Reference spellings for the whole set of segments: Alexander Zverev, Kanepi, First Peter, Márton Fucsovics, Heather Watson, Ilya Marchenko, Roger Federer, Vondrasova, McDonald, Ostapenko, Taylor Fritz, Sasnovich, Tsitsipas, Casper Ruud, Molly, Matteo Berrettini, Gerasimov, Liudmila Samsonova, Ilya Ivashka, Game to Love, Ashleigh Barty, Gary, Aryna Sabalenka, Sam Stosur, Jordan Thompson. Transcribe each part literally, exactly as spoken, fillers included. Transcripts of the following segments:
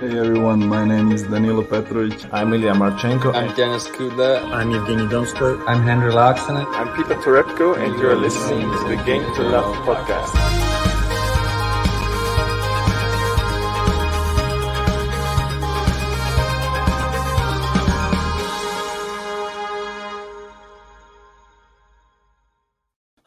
Hey everyone, my name is Danilo Petrovic. I'm Ilya Marchenko. I'm Janis Kudla. I'm Evgeny Donskoy. I'm Henry Laxana. I'm Peter Turepko, and you're listening to the Game to Love podcast.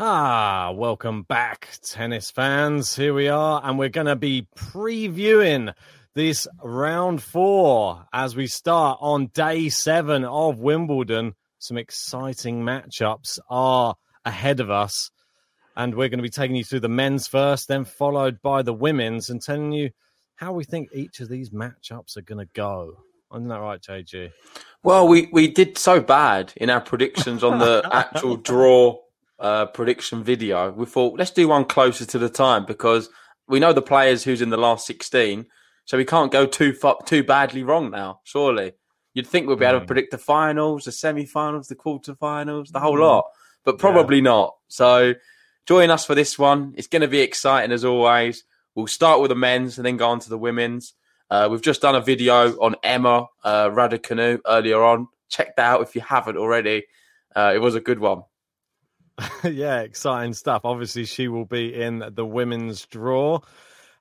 Ah, welcome back, tennis fans. Here we are, and we're going to be previewing this round four as we start on day seven of Wimbledon. Some exciting matchups are ahead of us, and we're going to be taking you through the men's first, then followed by the women's, and telling you how we think each of these matchups are going to go. Isn't that right, J G? Well, we, we did so bad in our predictions on the actual draw uh, prediction video. We thought, let's do one closer to the time because we know the players who's in the last sixteen. So we can't go too fu- too badly wrong now, surely. You'd think we'd be able to predict the finals, the semi-finals, the quarterfinals, the whole mm. lot, but probably yeah. not. So join us for this one. It's going to be exciting as always. We'll start with the men's and then go on to the women's. Uh, we've just done a video on Emma uh, Raducanu earlier on. Check that out if you haven't already. Uh, it was a good one. Yeah, exciting stuff. Obviously, she will be in the women's draw,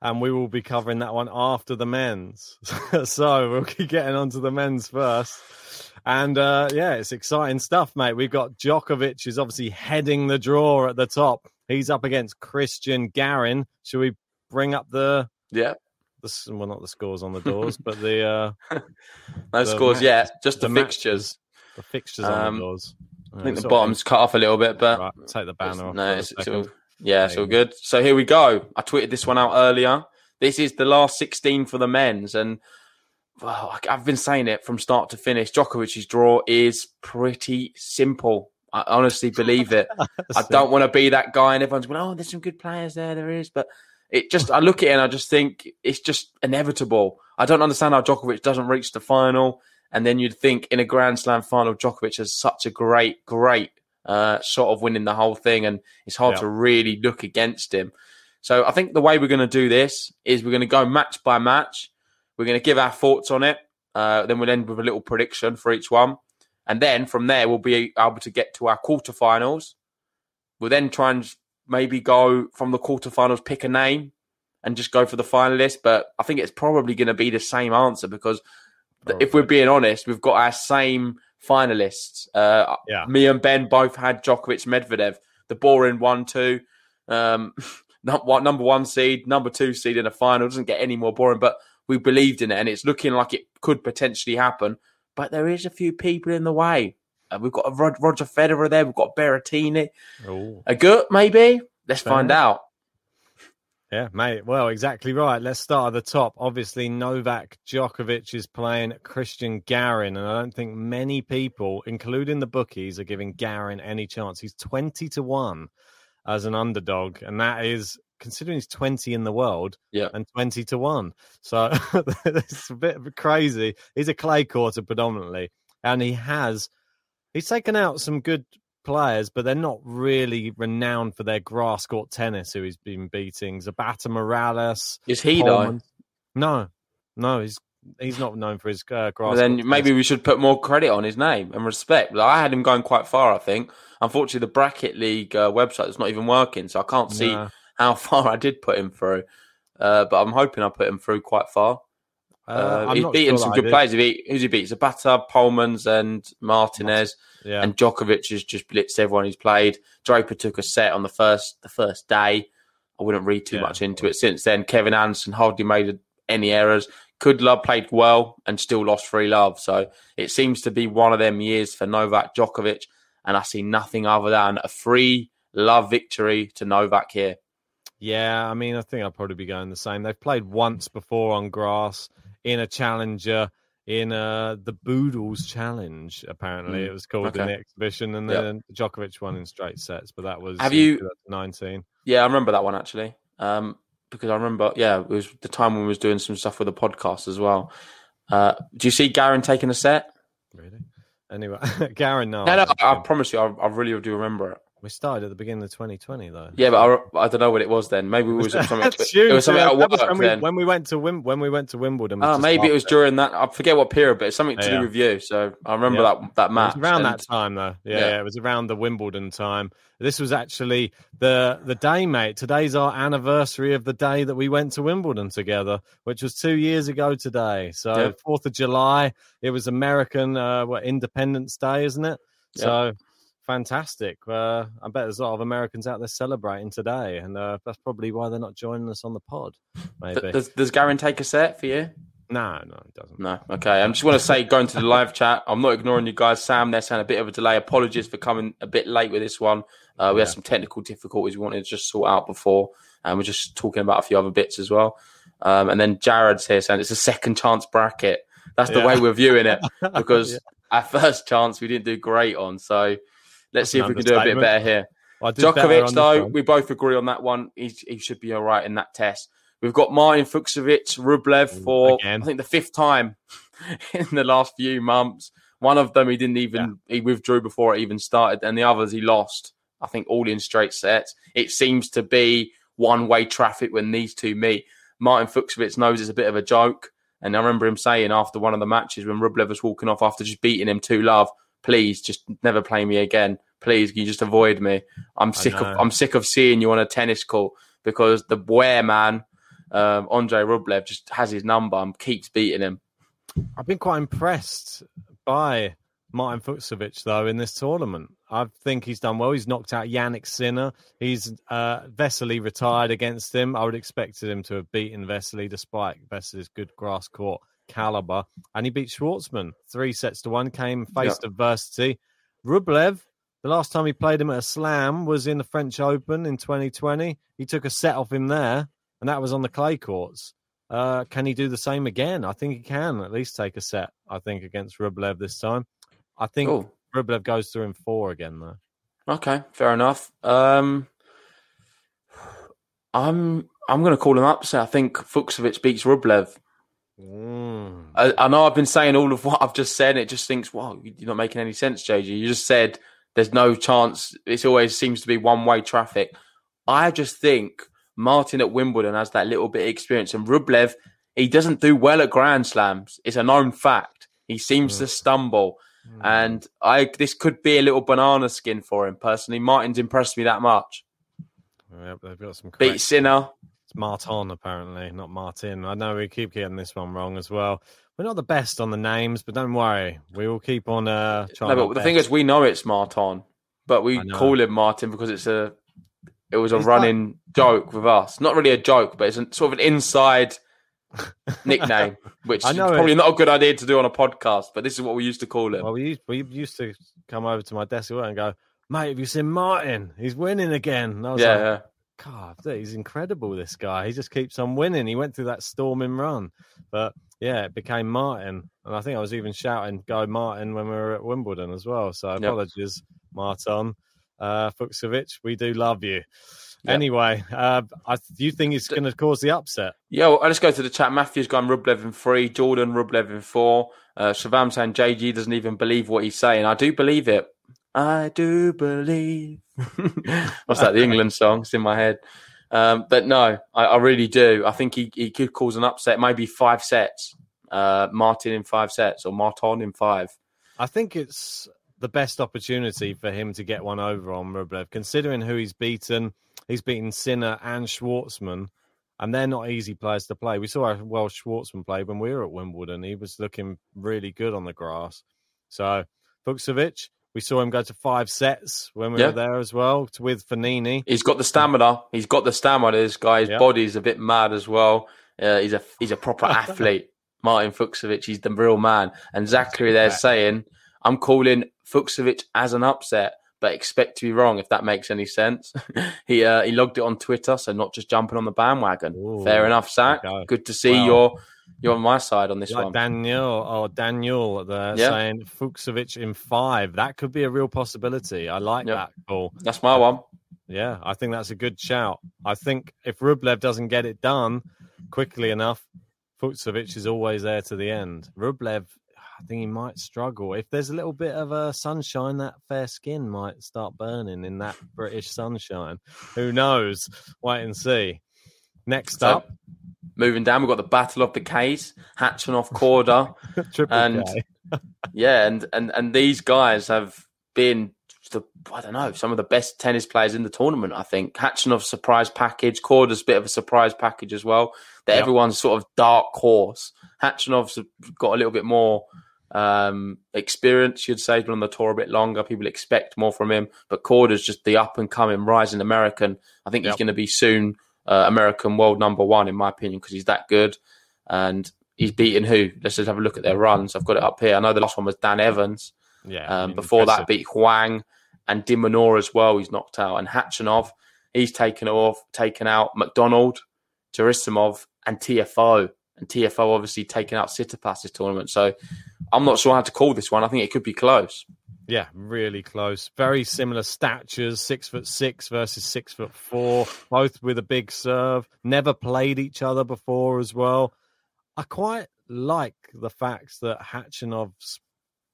and we will be covering that one after the men's. So we'll keep getting on to the men's first. And, uh, yeah, it's exciting stuff, mate. We've got Djokovic is obviously heading the draw at the top. He's up against Cristian Garín. Should we bring up the... Yeah. The, well, not the scores on the doors, but the... Uh, no the scores yet, yeah. just the, the fixtures. Match, the fixtures um, on the doors. I think the bottom's cut off a little bit, but... Right, take the banner off. No, it's... Yeah, it's all good. So here we go. I tweeted this one out earlier. This is the last sixteen for the men's. And well, I've been saying it from start to finish. Djokovic's draw is pretty simple. I honestly believe it. I don't want to be that guy. And everyone's going, oh, there's some good players there. There is. But it just, I look at it and I just think it's just inevitable. I don't understand how Djokovic doesn't reach the final. And then you'd think in a Grand Slam final, Djokovic has such a great, great, Uh, sort of winning the whole thing, and it's hard yeah. to really look against him. So I think the way we're going to do this is we're going to go match by match. We're going to give our thoughts on it. Uh, then we'll end with a little prediction for each one. And then from there, we'll be able to get to our quarterfinals. We'll then try and maybe go from the quarterfinals, pick a name and just go for the finalists. But I think it's probably going to be the same answer because probably. If we're being honest, we've got our same finalists. Uh, yeah. Me and Ben both had Djokovic, Medvedev. The boring one two. Um, number one seed, number two seed in a final. It doesn't get any more boring, but we believed in it, and it's looking like it could potentially happen. But there is a few people in the way. Uh, we've got a Rod- Roger Federer there. We've got Berrettini. Ooh. Agut, maybe? Let's ben. find out. Yeah, mate. Well, exactly right. Let's start at the top. Obviously, Novak Djokovic is playing Cristian Garín, and I don't think many people, including the bookies, are giving Garín any chance. He's twenty to one as an underdog, and that is, considering he's twenty in the world, yeah. and twenty to one. So it's a bit crazy. He's a clay quarter predominantly, and he has, he's taken out some good players, but they're not really renowned for their grass court tennis, who he's been beating. Zabata, Morales. Is he though? No, no, he's he's not known for his uh, grass court. Then maybe tennis. We should put more credit on his name and respect. Like, I had him going quite far, I think. Unfortunately, the Bracket League uh, website is not even working, so I can't see no. how far I did put him through. Uh, but I'm hoping I put him through quite far. Uh, uh, he's beaten sure some good players. He beat, who's he beat? Zabata, Polmans, and Martinez. Yeah. And Djokovic has just blitzed everyone he's played. Draper took a set on the first the first day. I wouldn't read too yeah, much into it since then. Kevin Anderson hardly made any errors. Kudla played well and still lost three love. So it seems to be one of them years for Novak Djokovic. And I see nothing other than a three love victory to Novak here. Yeah, I mean, I think I'll probably be going the same. They've played once before on grass in a challenger in uh, the Boodles Challenge, apparently. Mm. It was called okay. in the exhibition, and yep. then Djokovic won in straight sets, but that was Have you... nineteen. Yeah, I remember that one, actually, um, because I remember, yeah, it was the time when we was doing some stuff with a podcast as well. Uh, do you see Garin taking a set? Really? Anyway, Garin, no. No, no, I, I promise you, I, I really do remember it. We started at the beginning of twenty twenty, though. Yeah, but I, I don't know what it was then. Maybe it was, was something. It was something at work when we, then. When we went to Wim, when we went to Wimbledon. Oh, maybe it was during that. I forget what period, but it's something to yeah. do with you. So I remember yeah. that that match. It was around and, that time, though. Yeah, yeah. yeah, it was around the Wimbledon time. This was actually the the day, mate. Today's our anniversary of the day that we went to Wimbledon together, which was two years ago today. So yeah. fourth of July. It was American uh, what, Independence Day, isn't it? Yeah. So. Fantastic. Uh, I bet there's a lot of Americans out there celebrating today, and uh, that's probably why they're not joining us on the pod. Maybe. Th- does, does Garin take a set for you? No, no, it doesn't. No, okay. I just want to say, going to the live chat, I'm not ignoring you guys. Sam, they're saying a bit of a delay. Apologies for coming a bit late with this one. Uh, we yeah. had some technical difficulties we wanted to just sort out before, and we're just talking about a few other bits as well. Um, and then Jared's here saying it's a second chance bracket. That's the yeah. way we're viewing it, because yeah. our first chance we didn't do great on, so... Let's see if we can do a bit better here. Well, Djokovic, though, we both agree on that one. He, he should be all right in that test. We've got Márton Fucsovics, Rublev for, Again. I think, the fifth time in the last few months. One of them he didn't even, yeah. he withdrew before it even started. And the others he lost, I think, all in straight sets. It seems to be one-way traffic when these two meet. Márton Fucsovics knows it's a bit of a joke. And I remember him saying after one of the matches when Rublev was walking off after just beating him two love, please, just never play me again. Please, you just avoid me. I'm sick of I'm sick of seeing you on a tennis court, because the wear man, um, Andre Rublev, just has his number and keeps beating him. I've been quite impressed by Márton Fucsovics, though, in this tournament. I think he's done well. He's knocked out Yannick Sinner. He's uh, Vesely retired against him. I would expect him to have beaten Vesely, despite Vesely's good grass court caliber, and he beat Schwartzman three sets to one. Came faced yeah. adversity. Rublev, the last time he played him at a slam was in the French Open in twenty twenty. He took a set off him there, and that was on the clay courts. Uh, can he do the same again? I think he can at least take a set. I think against Rublev this time. I think Ooh. Rublev goes through in four again, though. Okay, fair enough. Um, I'm I'm going to call him up. So I think Fucsovics beats Rublev. Mm. I, I know I've been saying all of what I've just said, and it just thinks, wow, you're not making any sense, J J. You just said there's no chance. It always seems to be one-way traffic. I just think Márton at Wimbledon has that little bit of experience, and Rublev, he doesn't do well at Grand Slams. It's a known fact. He seems mm. to stumble, mm. and I this could be a little banana skin for him, personally. Martin's impressed me that much. Yeah, they've got some correct- Beat Sinner. It's Márton, apparently, not Martin. I know we keep getting this one wrong as well. We're not the best on the names, but don't worry. We will keep on uh, trying. No, but the thing is, we know it's Márton, but we call him Martin because it's a, it was a running joke with us. Not really a joke, but it's a, sort of an inside nickname, which is probably not a good idea to do on a podcast, but this is what we used to call him. Well, we used, we used to come over to my desk and go, mate, have you seen Martin? He's winning again. And I was yeah, like, yeah. God, he's incredible, this guy. He just keeps on winning. He went through that storming run. But, yeah, it became Martin. And I think I was even shouting, go Martin, when we were at Wimbledon as well. So apologies, yep. Márton uh, Fucsovics. We do love you. Yep. Anyway, uh, I, do you think it's going to cause the upset? Yeah, well, I just go to the chat. Matthew's gone Rublev in three, Jordan Rublev in four. Uh, Shivam saying J G doesn't even believe what he's saying. I do believe it. I do believe. What's that? The England song. It's in my head. Um, but no, I, I really do. I think he, he could cause an upset. Maybe five sets. Uh, Martin in five sets or Márton in five. I think it's the best opportunity for him to get one over on Rublev, considering who he's beaten. He's beaten Sinner and Schwartzman, and they're not easy players to play. We saw how well Schwartzman played when we were at Wimbledon. He was looking really good on the grass. So, Fucsovics. We saw him go to five sets when we yeah. were there as well with Fognini. He's got the stamina. He's got the stamina. This guy's yeah. body's a bit mad as well. Uh, he's a he's a proper athlete. Márton Fucsovics, he's the real man. And Zachary there saying, I'm calling Fucsovics as an upset, but expect to be wrong, if that makes any sense. he uh, he logged it on Twitter, so not just jumping on the bandwagon. Ooh, fair enough, Zach. Okay. Good to see wow. you're, you're on my side on this like one. Daniel or Daniel there yeah. saying Fucsovics in five. That could be a real possibility. I like yep. that call. That's my one. Yeah, I think that's a good shout. I think if Rublev doesn't get it done quickly enough, Fucsovics is always there to the end. Rublev, I think he might struggle. If there's a little bit of a sunshine, that fair skin might start burning in that British sunshine. Who knows? Wait and see. Next so, up. Moving down, we've got the Battle of the K's. Khachanov, Korda. Triple and, K. yeah, and, and, and these guys have been... The, I don't know, some of the best tennis players in the tournament, I think. Khachanov's surprise package, Korda's a bit of a surprise package as well. That yep. everyone's sort of dark horse. Khachanov's got a little bit more um, experience, you'd say, been on the tour a bit longer. People expect more from him. But Korda's just the up-and-coming, rising American. I think yep. he's going to be soon uh, American world number one, in my opinion, because he's that good. And he's beaten who? Let's just have a look at their runs. I've got it up here. I know the last one was Dan Evans. Yeah. Um, I mean, before impressive. that, beat Hwang. And Dimonor as well, he's knocked out. And Khachanov, he's taken off, taken out McDonald, Gerasimov, and T F O. And T F O obviously taken out Tsitsipas this tournament. So I'm not sure how to call this one. I think it could be close. Yeah, really close. Very similar statures, six foot six versus six foot four, both with a big serve. Never played each other before as well. I quite like the fact that Khachanov's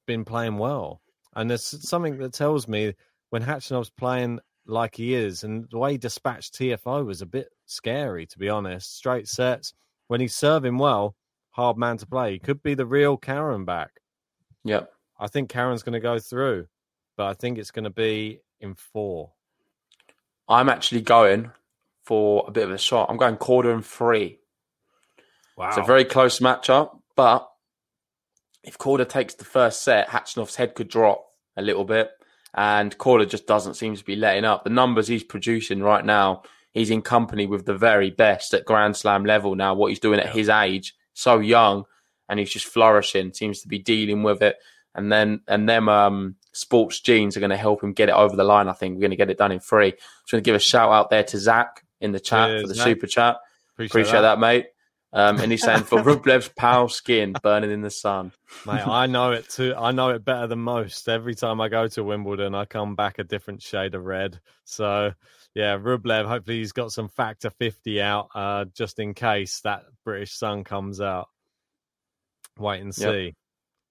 been playing well. And there's something that tells me when Khachanov's playing like he is, and the way he dispatched T F O was a bit scary, to be honest. Straight sets. When he's serving well, hard man to play. He could be the real Karen back. Yep. I think Karen's going to go through, but I think it's going to be in four. I'm actually going for a bit of a shot. I'm going quarter and three. Wow. It's a very close matchup, but... If Korda takes the first set, Khachanov's head could drop a little bit. And Korda just doesn't seem to be letting up. The numbers he's producing right now, he's in company with the very best at Grand Slam level now. What he's doing at his age, so young, and he's just flourishing, seems to be dealing with it. And then and them um, sports genes are going to help him get it over the line, I think. We're going to get it done in three. Just going to give a shout out there to Zach in the chat Cheers, for the mate. super chat. Appreciate, Appreciate that. that, mate. Um, and he's saying for Rublev's pale skin burning in the sun. Mate, I know it too. I know it better than most. Every time I go to Wimbledon, I come back a different shade of red. So, yeah, Rublev, hopefully he's got some factor fifty out uh, just in case that British sun comes out. Wait and see. Yep.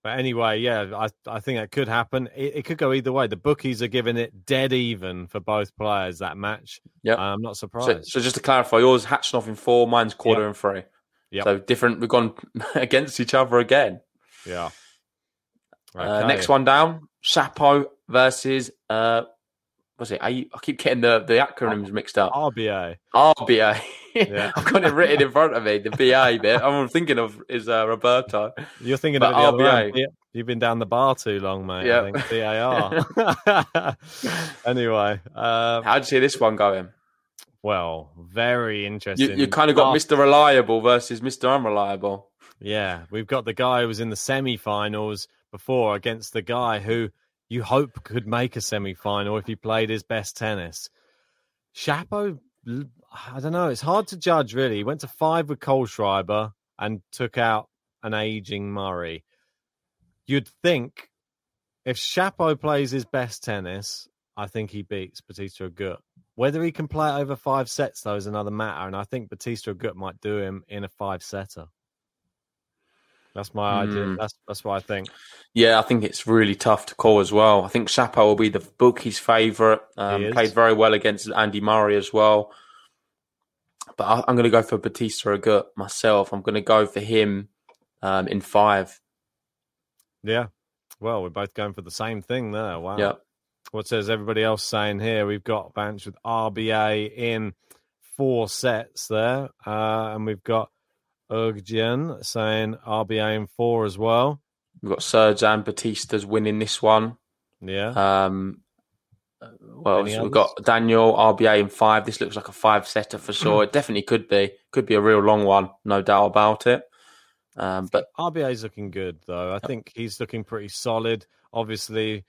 But anyway, yeah, I, I think that could happen. It, it could go either way. The bookies are giving it dead even for both players, that match. Yep. I'm not surprised. So, so just to clarify, yours Khachanov in four, mine's quarter yep. and three. Yep. So different, we've gone against each other again. Yeah. Okay. Uh, next one down, Chapeau versus, uh, what's it? I, I keep getting the, the acronyms mixed up. R B A. R B A. Yeah. I've got it written in front of me, the B A bit. I'm thinking of is uh, Roberto. You're thinking but of the R B A. Yeah. You've been down the bar too long, mate. Yeah. B A R. Anyway. Uh, How do you see this one going? Well, very interesting. You, you kind of got Mister Reliable versus Mister Unreliable. Yeah, we've got the guy who was in the semi-finals before against the guy who you hope could make a semi-final if he played his best tennis. Chapeau, I don't know. It's hard to judge, really. He went to five with Kohlschreiber and took out an aging Murray. You'd think if Chapeau plays his best tennis, I think he beats Bautista Agut. Whether he can play it over five sets, though, is another matter. And I think Bautista Agut might do him in a five-setter. That's my mm. idea. That's that's what I think. Yeah, I think it's really tough to call as well. I think Chapeau will be the bookie's favourite. Um, played very well against Andy Murray as well. But I, I'm going to go for Bautista Agut myself. I'm going to go for him um, in five. Yeah. Well, we're both going for the same thing there. Wow. Yeah. What says everybody else saying here? We've got Banch with R B A in four sets there. Uh, and we've got Urgjian saying R B A in four as well. We've got Serjan Batista's winning this one. Yeah. Um, well, we've got Daniel, R B A in five. This looks like a five-setter for sure. It definitely could be. Could be a real long one, no doubt about it. Um, but R B A's looking good, though. I think he's looking pretty solid. Obviously...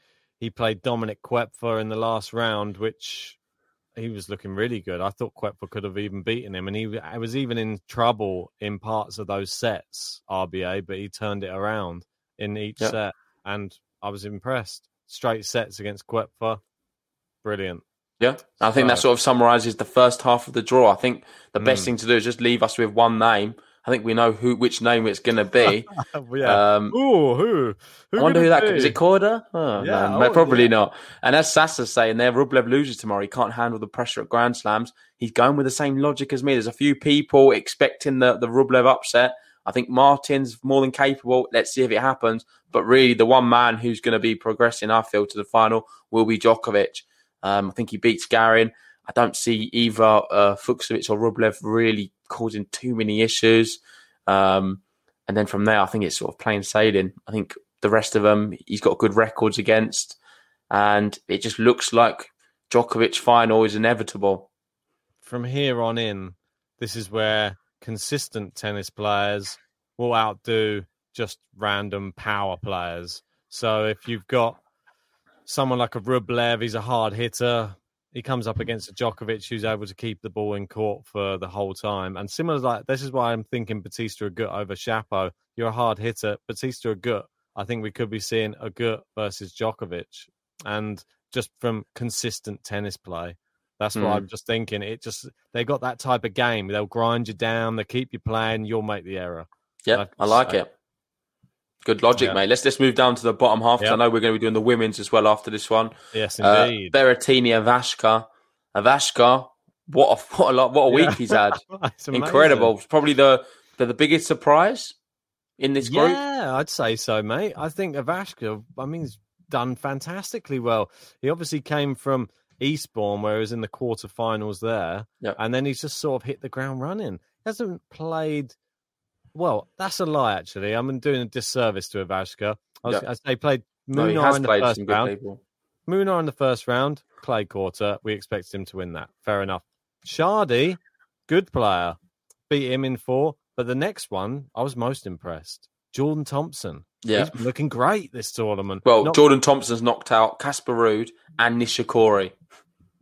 he played Dominic Koepfer in the last round, which he was looking really good. I thought Koepfer could have even beaten him, and he I was even in trouble in parts of those sets, R B A, but he turned it around in each yep. set, and I was impressed. Straight sets against Koepfer, brilliant. Yeah, I think so, that sort of summarises the first half of the draw. I think the mm. best thing to do is just leave us with one name. I think we know who, which name it's going to be. yeah. um, Ooh, who? who? I wonder who that could be. Is it Korda? Oh, yeah, no, oh, probably yeah. not. And as Sasa's saying there, Rublev loses tomorrow. He can't handle the pressure at Grand Slams. He's going with the same logic as me. There's a few people expecting the, the Rublev upset. I think Martin's more than capable. Let's see if it happens. But really, the one man who's going to be progressing, I feel, to the final will be Djokovic. Um, I think he beats Garin. I don't see either uh, Fucsovics or Rublev really causing too many issues. Um, and then from there, I think it's sort of plain sailing. I think the rest of them, he's got good records against. And it just looks like Djokovic final is inevitable. From here on in, this is where consistent tennis players will outdo just random power players. So if you've got someone like a Rublev, he's a hard hitter. He comes up against a Djokovic who's able to keep the ball in court for the whole time. And similar, like this is why I'm thinking Bautista Agut over Chapo. You're a hard hitter. Bautista Agut, I think we could be seeing Agut versus Djokovic. And just from consistent tennis play, that's what mm. I'm just thinking. It just they got that type of game. They'll grind you down. They'll keep you playing. You'll make the error. Yeah, like, I like so. it. Good logic, yeah. mate. Let's just move down to the bottom half, because yeah. I know we're going to be doing the women's as well after this one. Yes, indeed. Uh, Berrettini, Ivashka. Ivashka, what a what a, lot, what a yeah. week he's had. Incredible. Probably the, the the biggest surprise in this group. Yeah, I'd say so, mate. I think Ivashka, I mean, he's done fantastically well. He obviously came from Eastbourne, where he was in the quarterfinals there, yeah. and then he's just sort of hit the ground running. He hasn't played... Well, that's a lie, actually. I'm doing a disservice to Ivashka. I was, yeah. I, they played Munar no, in the first round. Munar in the first round, clay quarter. We expected him to win that. Fair enough. Shardy, good player. Beat him in four. But the next one, I was most impressed. Jordan Thompson. Yeah. He's been looking great this tournament. Well, Not- Jordan Thompson's knocked out Casper Ruud and Nishikori.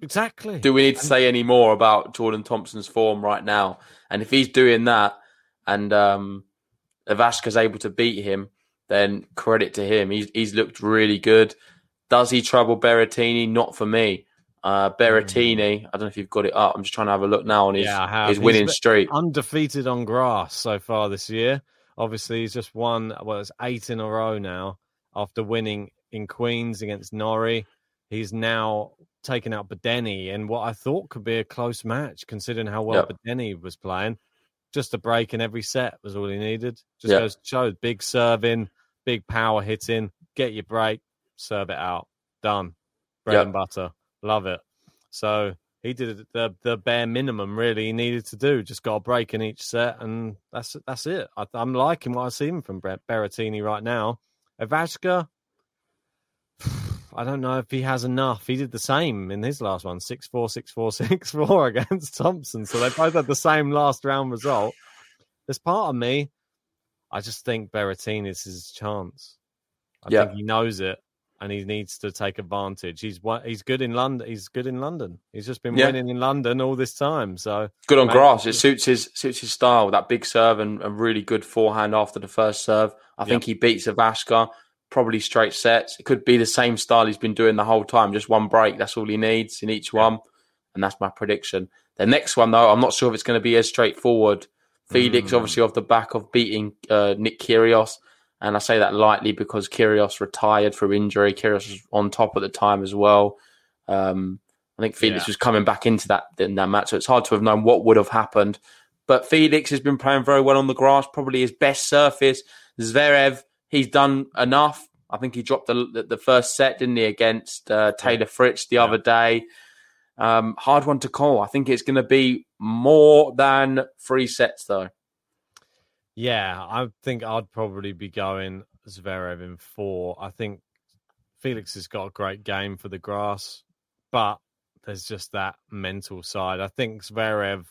Exactly. Do we need to say any more about Jordan Thompson's form right now? And if he's doing that, and um, Ivashka's able to beat him, then credit to him. He's, he's looked really good. Does he trouble Berrettini? Not for me. Uh, Berrettini, I don't know if you've got it up. I'm just trying to have a look now on his, yeah, his winning streak. Undefeated on grass so far this year. Obviously, he's just won, well, it's eight in a row now after winning in Queens against Norrie. He's now taken out Bedeni in what I thought could be a close match, considering how well yep. Bedeni was playing. Just a break in every set was all he needed. Just yeah. goes to show big serving, big power hitting, get your break, serve it out. Done. Bread yeah. and butter. Love it. So he did the the bare minimum really he needed to do. Just got a break in each set, and that's that's it. I, I'm liking what I've seen from Berrettini right now. Ivashka, I don't know if he has enough. He did the same in his last one, six four, six four, six four against Thompson. So they both had the same last round result. There's part of me, I just think Berrettini is his chance. I yeah. think he knows it, and he needs to take advantage. He's he's good in London. He's good in London. He's just been yeah. winning in London all this time. So good on man, grass. It suits his suits his style. That big serve and a really good forehand after the first serve. I yeah. think he beats Ivashka. Probably straight sets. It could be the same style he's been doing the whole time. Just one break. That's all he needs in each yeah. one. And that's my prediction. The next one, though, I'm not sure if it's going to be as straightforward. Felix, mm. obviously, off the back of beating uh, Nick Kyrgios. And I say that lightly because Kyrgios retired from injury. Kyrgios was on top at the time as well. Um, I think Felix yeah. was coming back into that, in that match. So it's hard to have known what would have happened. But Felix has been playing very well on the grass. Probably his best surface. Zverev, he's done enough. I think he dropped the the first set, didn't he, against uh, Taylor Fritz the yeah. other day. Um, hard one to call. I think it's going to be more than three sets, though. Yeah, I think I'd probably be going Zverev in four. I think Felix has got a great game for the grass, but there's just that mental side. I think Zverev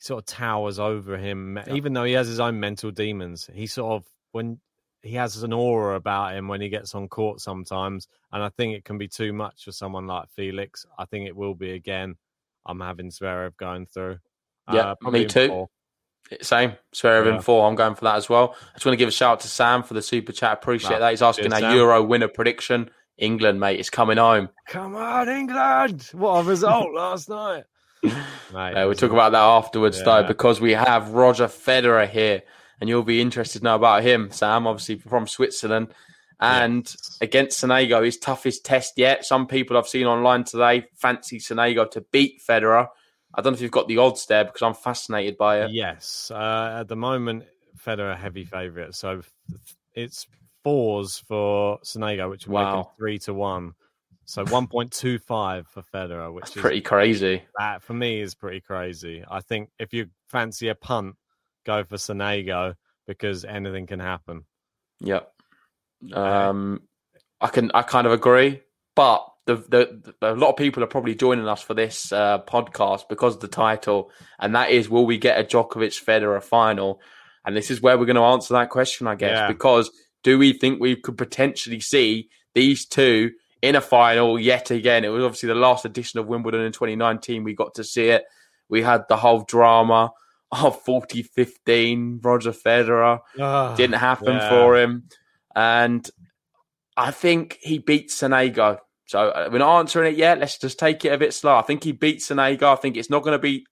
sort of towers over him, yeah. even though he has his own mental demons. He sort of, when... he has an aura about him when he gets on court sometimes. And I think it can be too much for someone like Felix. I think it will be again. I'm having Zverev going through. Yeah, uh, me too. Four. Same. Zverev yeah. in four. I'm going for that as well. I just want to give a shout out to Sam for the super chat. Appreciate no, that. He's asking our Sam. Euro winner prediction. England, mate. It's coming home. Come on, England. What a result last night. Mate, uh, we'll talk about that afterwards, yeah. though, because we have Roger Federer here. And you'll be interested to know about him, Sam, obviously from Switzerland. And yes. against Sonego, his toughest test yet. Some people I've seen online today fancy Sonego to beat Federer. I don't know if you've got the odds there because I'm fascinated by it. Yes. Uh, at the moment, Federer heavy favourite. So it's fours for Sonego, which would wow. make him three to one. So one point two five for Federer, which That's is pretty crazy. That for me is pretty crazy. I think if you fancy a punt, go for Sonego because anything can happen. Yep. Um, I can. I kind of agree, but the, the, the a lot of people are probably joining us for this uh, podcast because of the title, and that is, will we get a Djokovic Federer final? And this is where we're going to answer that question, I guess, yeah. because do we think we could potentially see these two in a final yet again? It was obviously the last edition of Wimbledon in twenty nineteen. We got to see it. We had the whole drama. Oh, forty fifteen, Roger Federer. Oh, didn't happen yeah. for him. And I think he beats Sonego. So we're not answering it yet. Let's just take it a bit slow. I think he beats Sonego. I think it's not going to be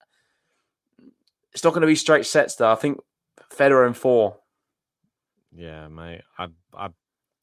it's not going to be straight sets, though. I think Federer in four. Yeah, mate. I I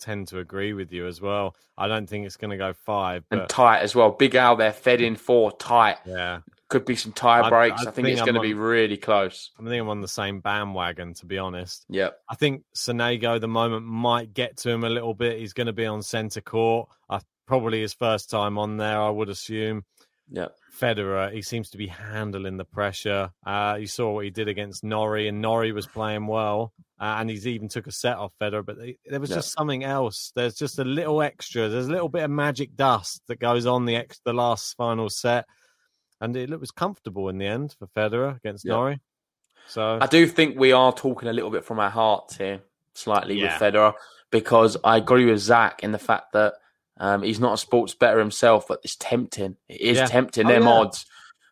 tend to agree with you as well. I don't think it's going to go five. But... And tight as well. Big Al there, Fed in four, tight. Yeah. Could be some tie breaks. I, I, I think, think it's I'm going on, to be really close. I think I'm on the same bandwagon, to be honest. Yeah. I think Sonego, the moment might get to him a little bit. He's going to be on centre court. I, probably his first time on there, I would assume. Yeah. Federer, he seems to be handling the pressure. Uh, you saw what he did against Norrie, and Norrie was playing well. Uh, and he's even took a set off Federer, but they, there was yeah. just something else. There's just a little extra. There's a little bit of magic dust that goes on the ex- the last final set. And it was comfortable in the end for Federer against yeah. Norrie. So I do think we are talking a little bit from our hearts here, slightly yeah. with Federer, because I agree with Zach in the fact that um, he's not a sports bettor himself, but it's tempting. It is yeah. tempting, oh, them yeah. odds.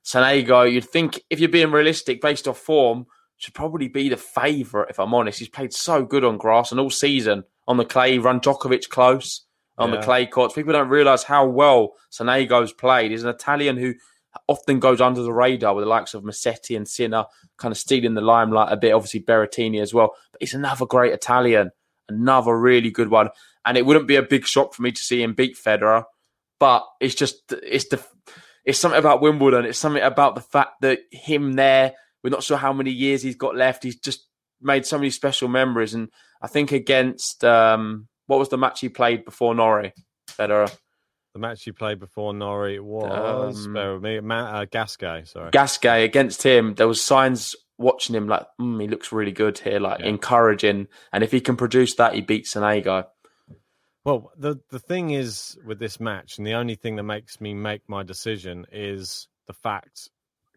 Sonego, you'd think, if you're being realistic, based off form, should probably be the favourite, if I'm honest. He's played so good on grass and all season. On the clay, run Djokovic close on yeah. the clay courts. People don't realise how well Sonego's played. He's an Italian who... often goes under the radar with the likes of Musetti and Sinner, kind of stealing the limelight a bit. Obviously, Berrettini as well. But he's another great Italian, another really good one. And it wouldn't be a big shock for me to see him beat Federer. But it's just, it's the, it's something about Wimbledon. It's something about the fact that him there, we're not sure how many years he's got left. He's just made so many special memories. And I think against, um, what was the match he played before Norrie, Federer? The match you played before Norrie was um, uh, Gasquet. Sorry, Gasquet against him. There was signs watching him like mm, he looks really good here, like yeah. encouraging. And if he can produce that, he beats Sonego. Well, the the thing is with this match, and the only thing that makes me make my decision is the fact: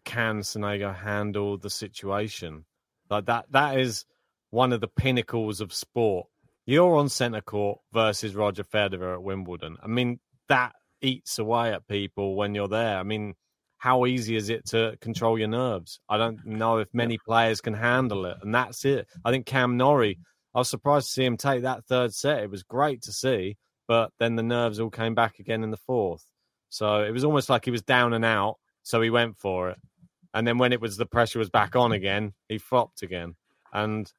can Sonego handle the situation? Like that. That is one of the pinnacles of sport. You're on centre court versus Roger Federer at Wimbledon. I mean. That eats away at people when you're there. I mean, how easy is it to control your nerves? I don't know if many players can handle it, and that's it. I think Cam Norrie, I was surprised to see him take that third set. It was great to see, but then the nerves all came back again in the fourth. So it was almost like he was down and out, so he went for it. And then when it was the pressure was back on again, he flopped again. And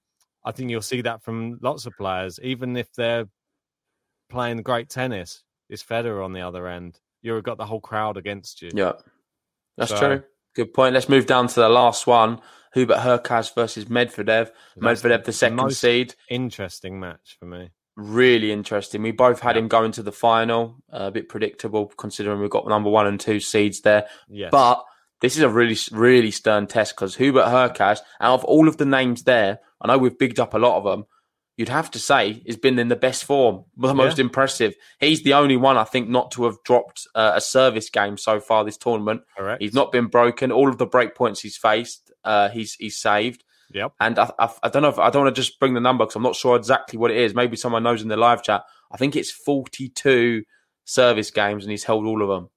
I think you'll see that from lots of players, even if they're playing great tennis. It's Federer on the other end. You've got the whole crowd against you. Yeah, that's so. True. Good point. Let's move down to the last one. Hubert Hurkacz versus Medvedev. That's Medvedev, the second the most seed. Interesting match for me. Really interesting. We both had yeah. him going to the final. Uh, a bit predictable considering we've got number one and two seeds there. Yes. But this is a really, really stern test because Hubert Hurkacz, out of all of the names there, I know we've bigged up a lot of them, you'd have to say, has been in the best form, the most yeah. impressive. He's the only one, I think, not to have dropped uh, a service game so far this tournament. Correct. He's not been broken. All of the break points he's faced, uh, he's he's saved. Yep. And I, I, I don't know if I don't want to just bring the number because I'm not sure exactly what it is. Maybe someone knows in the live chat. I think it's forty-two service games and he's held all of them.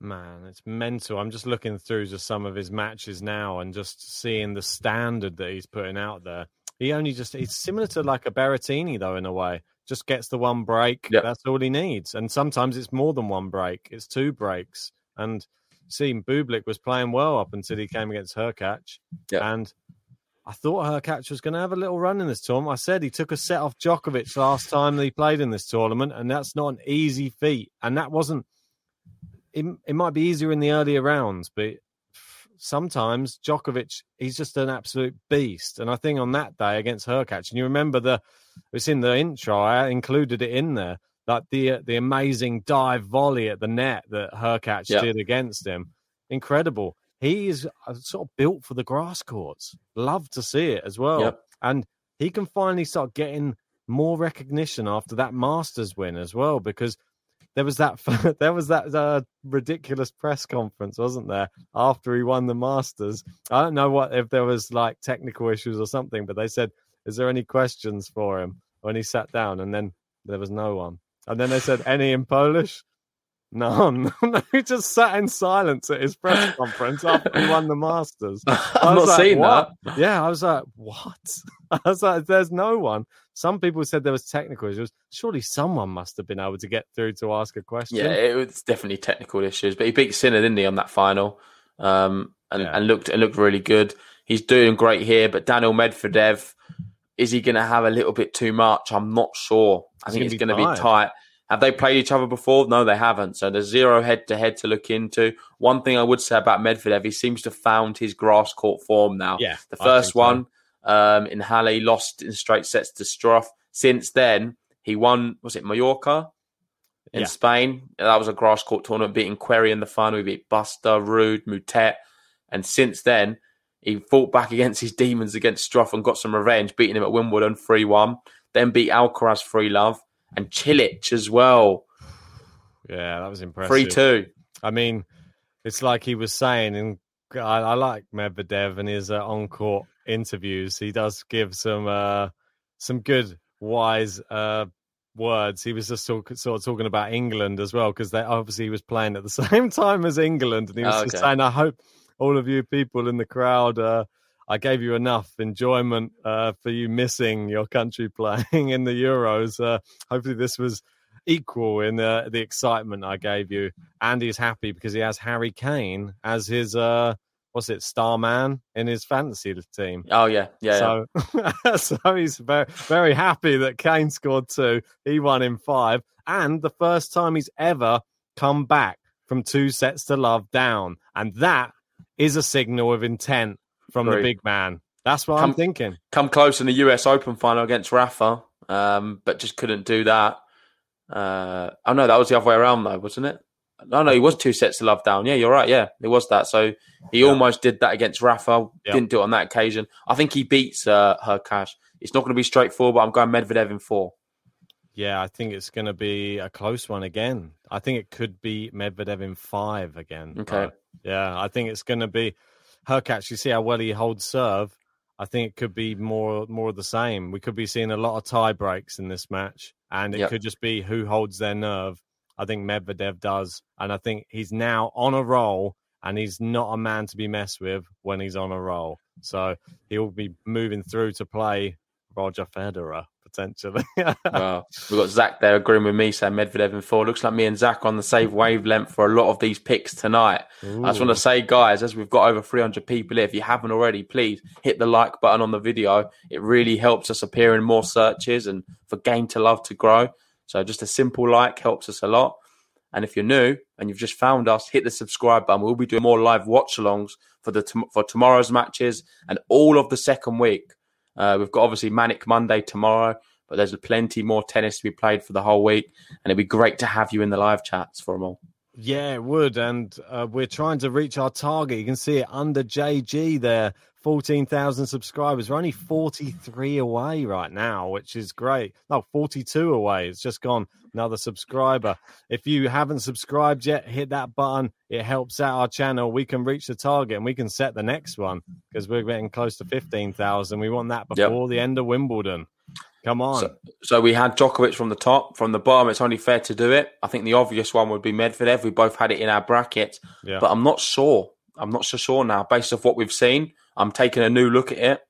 Man, it's mental. I'm just looking through just some of his matches now and just seeing the standard that he's putting out there. He only just, he's similar to like a Berrettini though, in a way. Just gets the one break. Yep. That's all he needs. And sometimes it's more than one break. It's two breaks. And seeing Bublik was playing well up until he came against Hurkacz. Yep. And I thought Hurkacz was going to have a little run in this tournament. I said he took a set off Djokovic last time that he played in this tournament, and that's not an easy feat. And that wasn't... It, it might be easier in the earlier rounds, but sometimes Djokovic, he's just an absolute beast. And I think on that day against Hurkacz, and you remember the... It's in the intro, I included it in there, like the uh, the amazing dive volley at the net that Hurkacz yep. did against him. Incredible. He is sort of built for the grass courts. Love to see it as well. Yep. And he can finally start getting more recognition after that Masters win as well, because there was that there was that uh, ridiculous press conference, wasn't there, after he won the Masters. I don't know what if there was like technical issues or something, but they said, is there any questions for him when he sat down? And then there was no one. And then they said, any in Polish? None. He just sat in silence at his press conference after he won the Masters. I've not like, seen what? that. Yeah, I was like, what? I was like, there's no one. Some people said there was technical issues. Surely someone must have been able to get through to ask a question. Yeah, it was definitely technical issues. But he beat Sinner, didn't he, on that final? Um, and, yeah. and looked and looked really good. He's doing great here. But Daniil Medvedev... Is he going to have a little bit too much? I'm not sure. I think it's going to be tight. Have they played each other before? No, they haven't. So there's zero head-to-head to look into. One thing I would say about Medvedev, he seems to have found his grass court form now. Yeah, the first one um, in Halle, lost in straight sets to Struff. Since then, he won, was it Mallorca in yeah. Spain? That was a grass court tournament, beating Querrey in the final. He beat Buster, Ruud, Mutet. And since then, he fought back against his demons against Struff and got some revenge, beating him at Wimbledon three one, then beat Alcaraz three love, and Cilic as well. Yeah, that was impressive. three two. I mean, it's like he was saying, and I, I like Medvedev and his uh, on-court interviews. He does give some uh, some good, wise uh, words. He was just talk, sort of talking about England as well, because obviously he was playing at the same time as England, and he was oh, okay. just saying, I hope... all of you people in the crowd, uh, I gave you enough enjoyment uh, for you missing your country playing in the Euros. Uh, hopefully this was equal in the, the excitement I gave you. And he's happy because he has Harry Kane as his, uh, what's it, star man in his fantasy team. Oh, yeah. yeah. So, yeah. So he's very, very happy that Kane scored two. He won in five. And the first time he's ever come back from two sets to love down. And that is a signal of intent from Agreed. the big man. That's what come, I'm thinking. Come close in the U S Open final against Rafa, um, but just couldn't do that. Uh, oh, no, that was the other way around, though, wasn't it? No, no, he was two sets to love down. Yeah, you're right. Yeah, it was that. So he yeah. almost did that against Rafa. Yeah. Didn't do it on that occasion. I think he beats uh, Hurkacz. It's not going to be straightforward, but I'm going Medvedev in four. Yeah, I think it's going to be a close one again. I think it could be Medvedev in five again. Okay. Uh, yeah, I think it's going to be Hurkacz. You see how well he holds serve. I think it could be more more of the same. We could be seeing a lot of tie breaks in this match, and it yep. could just be who holds their nerve. I think Medvedev does, and I think he's now on a roll, and he's not a man to be messed with when he's on a roll. So he'll be moving through to play Roger Federer. Potentially. Well, we've got Zach there agreeing with me, saying Medvedev in four. Looks like me and Zach are on the same wavelength for a lot of these picks tonight. Ooh. I just want to say, guys, as we've got over three hundred people here, if you haven't already, please hit the like button on the video. It really helps us appear in more searches and for Game to Love to grow. So just a simple like helps us a lot. And if you're new and you've just found us, hit the subscribe button. We'll be doing more live watch-alongs for, the tom- for tomorrow's matches and all of the second week. Uh, we've got, obviously, Manic Monday tomorrow, but there's plenty more tennis to be played for the whole week, and it'd be great to have you in the live chats for them all. Yeah, it would, and uh, we're trying to reach our target. You can see it under J G there, fourteen thousand subscribers. We're only forty-three away right now, which is great. No, forty-two away. It's just gone another subscriber. If you haven't subscribed yet, hit that button. It helps out our channel. We can reach the target and we can set the next one because we're getting close to fifteen thousand. We want that before yep. the end of Wimbledon. Come on. So, so we had Djokovic from the top. From the bottom, it's only fair to do it. I think the obvious one would be Medvedev. We both had it in our bracket. Yeah. But I'm not sure. I'm not so sure now. Based off what we've seen, I'm taking a new look at it.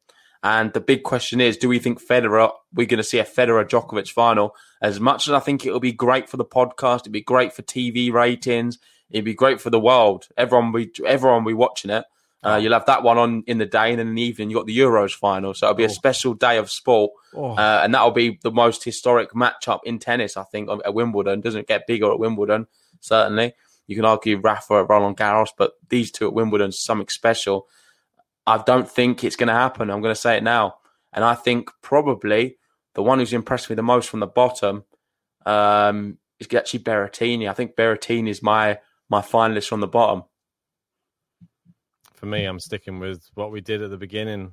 And the big question is, do we think Federer, we're going to see a Federer-Djokovic final? As much as I think it'll be great for the podcast, it'd be great for T V ratings, it'd be great for the world. Everyone will be, everyone will be watching it. Uh, you'll have that one on in the day, and then in the evening you've got the Euros final. So it'll be oh. a special day of sport. Oh. Uh, and that'll be the most historic matchup in tennis, I think, at Wimbledon. Doesn't get bigger at Wimbledon, certainly. You can argue Rafa at Roland Garros, but these two at Wimbledon is something special. I don't think it's going to happen. I'm going to say it now. And I think probably the one who's impressed me the most from the bottom um, is actually Berrettini. I think Berrettini is my, my finalist from the bottom. For me, I'm sticking with what we did at the beginning.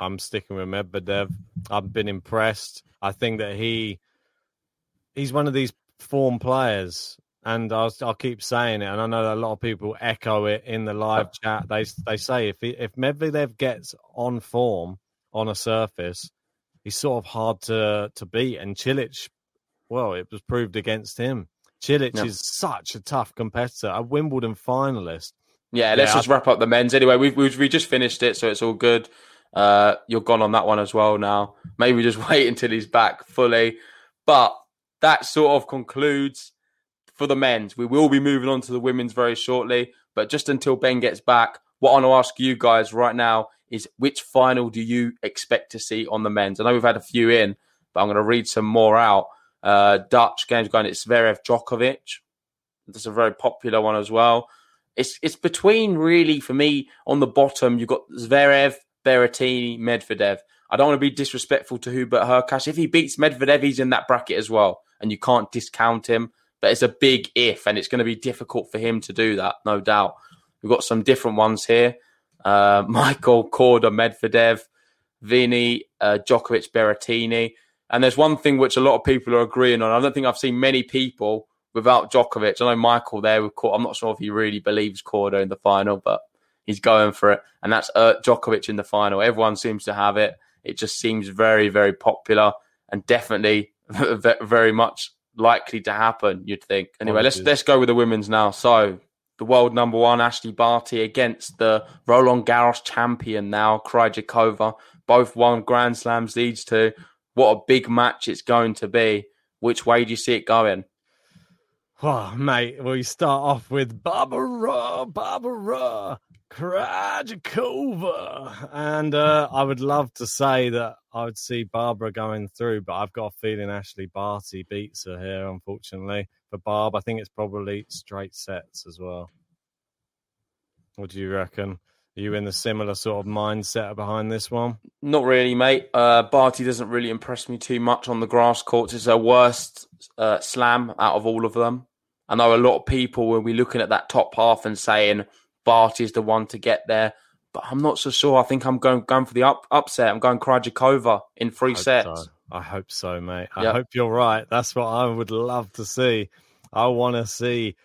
I'm sticking with Medvedev. I've been impressed. I think that he he's one of these form players, and I'll, I'll keep saying it. And I know that a lot of people echo it in the live chat. They they say if he, if Medvedev gets on form on a surface, he's sort of hard to to beat. And Cilic, well, it was proved against him. Cilic yeah. is such a tough competitor, a Wimbledon finalist. Yeah, let's yeah, just wrap up the men's. Anyway, we've, we've we just finished it, so it's all good. Uh, you're gone on that one as well now. Maybe we just wait until he's back fully. But that sort of concludes for the men's. We will be moving on to the women's very shortly. But just until Ben gets back, what I want to ask you guys right now is which final do you expect to see on the men's? I know we've had a few in, but I'm going to read some more out. Uh, Dutch games going, it's Zverev Djokovic. That's a very popular one as well. It's it's between, really, for me, on the bottom, you've got Zverev, Berrettini, Medvedev. I don't want to be disrespectful to Hubert Hurkacz. If he beats Medvedev, he's in that bracket as well, and you can't discount him. But it's a big if, and it's going to be difficult for him to do that, no doubt. We've got some different ones here. Uh, Michael, Korda, Medvedev, Vini, uh, Djokovic, Berrettini. And there's one thing which a lot of people are agreeing on. I don't think I've seen many people without Djokovic. I know Michael there with Korda. I'm not sure if he really believes Korda in the final, but he's going for it. And that's uh, Djokovic in the final. Everyone seems to have it. It just seems very, very popular and definitely very much likely to happen, you'd think. Anyway, oh, let's geez. let's go with the women's now. So the world number one, Ashleigh Barty, against the Roland Garros champion now, Krejcikova. Both won Grand Slams, these two. What a big match it's going to be. Which way do you see it going? Oh, mate, we start off with Barbora, Barbora Krejčíková. And uh, I would love to say that I would see Barbara going through, but I've got a feeling Ashleigh Barty beats her here, unfortunately. For Barb, I think it's probably straight sets as well. What do you reckon? Are you in the similar sort of mindset behind this one? Not really, mate. Uh, Barty doesn't really impress me too much on the grass courts. It's her worst uh, slam out of all of them. I know a lot of people will be looking at that top half and saying Barty's the one to get there, but I'm not so sure. I think I'm going going for the up, upset. I'm going Krejcikova in three I sets. So. I hope so, mate. I yep. hope you're right. That's what I would love to see. I want to see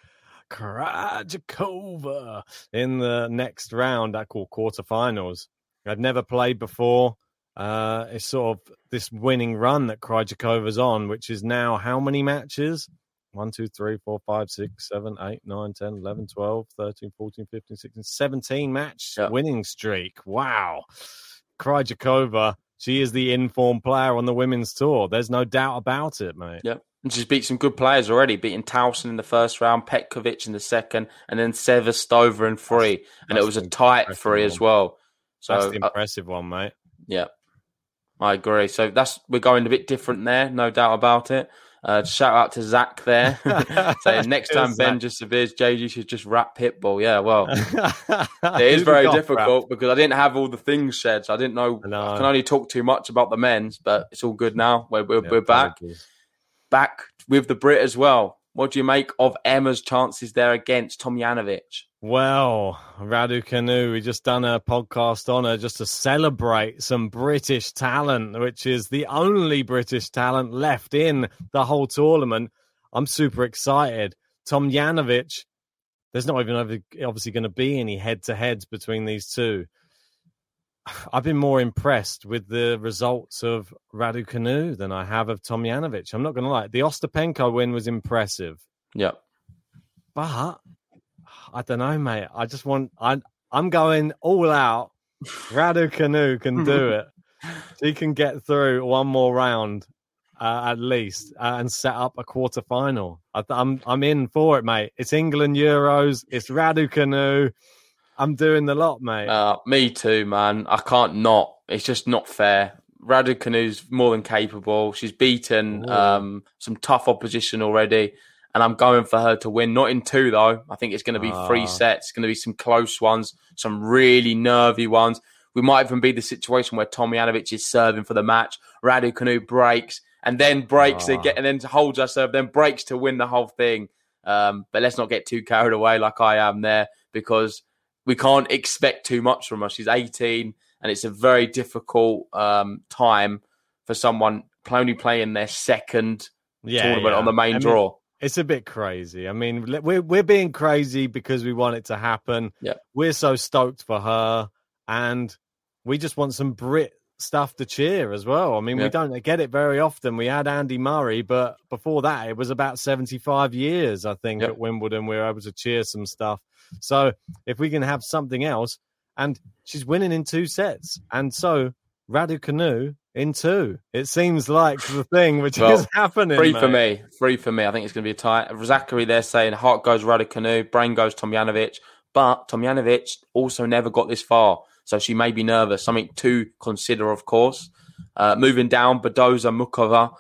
Krejcikova in the next round, I call quarterfinals. I've never played before. Uh, it's sort of this winning run that Krejcikova's on, which is now how many matches? one, two, three, four, five, six, seven, eight, nine, ten, eleven, twelve, thirteen, fourteen, fifteen, sixteen, seventeen match yeah. winning streak. Wow. Krejcikova, she is the in-form player on the women's tour. There's no doubt about it, mate. Yep. And she's beat some good players already, beating Towson in the first round, Petkovic in the second, and then Sevastova in three. And that's it was a tight three one. As well. So that's the impressive uh, one, mate. Yeah, I agree. So that's we're going a bit different there, no doubt about it. Uh, shout out to Zach there. So next time Ben Zach. just appears, J G should just rap Pitbull. Yeah, well, it is very difficult wrapped? because I didn't have all the things said. So I didn't know. I, know. I can only talk too much about the men's, but it's all good now. We're, we're, yeah, we're back. Back with the Brit as well. What do you make of Emma's chances there against Tomljanović? Well, Raducanu, we just done a podcast on her just to celebrate some British talent, which is the only British talent left in the whole tournament. I'm super excited. Tomljanović, there's not even obviously going to be any head-to-heads between these two. I've been more impressed with the results of Raducanu than I have of Tomljanović. I'm not going to lie. The Ostapenko win was impressive. Yeah. But I don't know, mate. I just want... I, I'm going all out. Raducanu can do it. She can get through one more round uh, at least uh, and set up a quarterfinal. I, I'm, I'm in for it, mate. It's England Euros. It's Raducanu. I'm doing the lot, mate. Uh, me too, man. I can't not. It's just not fair. Raducanu's more than capable. She's beaten um, some tough opposition already, and I'm going for her to win. Not in two, though. I think it's going to be oh. three sets. It's going to be some close ones, some really nervy ones. We might even be the situation where Tomljanović is serving for the match. Raducanu breaks, and then breaks oh. again, and then holds her serve, then breaks to win the whole thing. Um, but let's not get too carried away like I am there, because we can't expect too much from her. She's eighteen, and it's a very difficult um, time for someone only playing their second yeah, tournament yeah. on the main I mean, draw. It's a bit crazy. I mean, we're we're being crazy because we want it to happen. Yeah. We're so stoked for her, and we just want some Brit stuff to cheer as well. I mean, yeah. we don't get it very often. We had Andy Murray, but before that, it was about seventy-five years, I think, yeah. at Wimbledon. We were able to cheer some stuff. So if we can have something else, and she's winning in two sets, and so Raducanu in two. It seems like the thing which well, is happening. Free mate. for me, free for me. I think it's going to be a tie. Zachary there saying heart goes Raducanu, brain goes Tomljanović, but Tomljanović also never got this far, so she may be nervous. Something to consider, of course. Uh, moving down, Badosa Muchová.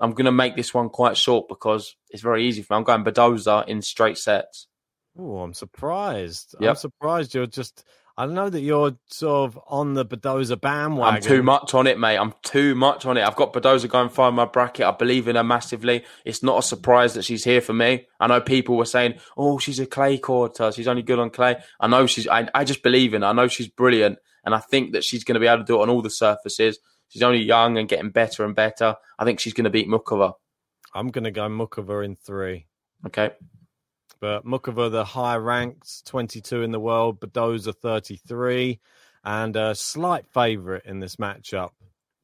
I'm going to make this one quite short because it's very easy for me. I'm going Badosa in straight sets. Oh, I'm surprised. Yep. I'm surprised you're just... I know that you're sort of on the Badosa bandwagon. I'm too much on it, mate. I'm too much on it. I've got Badosa going far in my bracket. I believe in her massively. It's not a surprise that she's here for me. I know people were saying, oh, she's a clay quarter. She's only good on clay. I know she's... I, I just believe in her. I know she's brilliant. And I think that she's going to be able to do it on all the surfaces. She's only young and getting better and better. I think she's going to beat Muchová. I'm going to go Muchová in three. Okay. But Muchová, the high ranks, twenty-two in the world. Badosa, thirty-three. And a slight favourite in this matchup.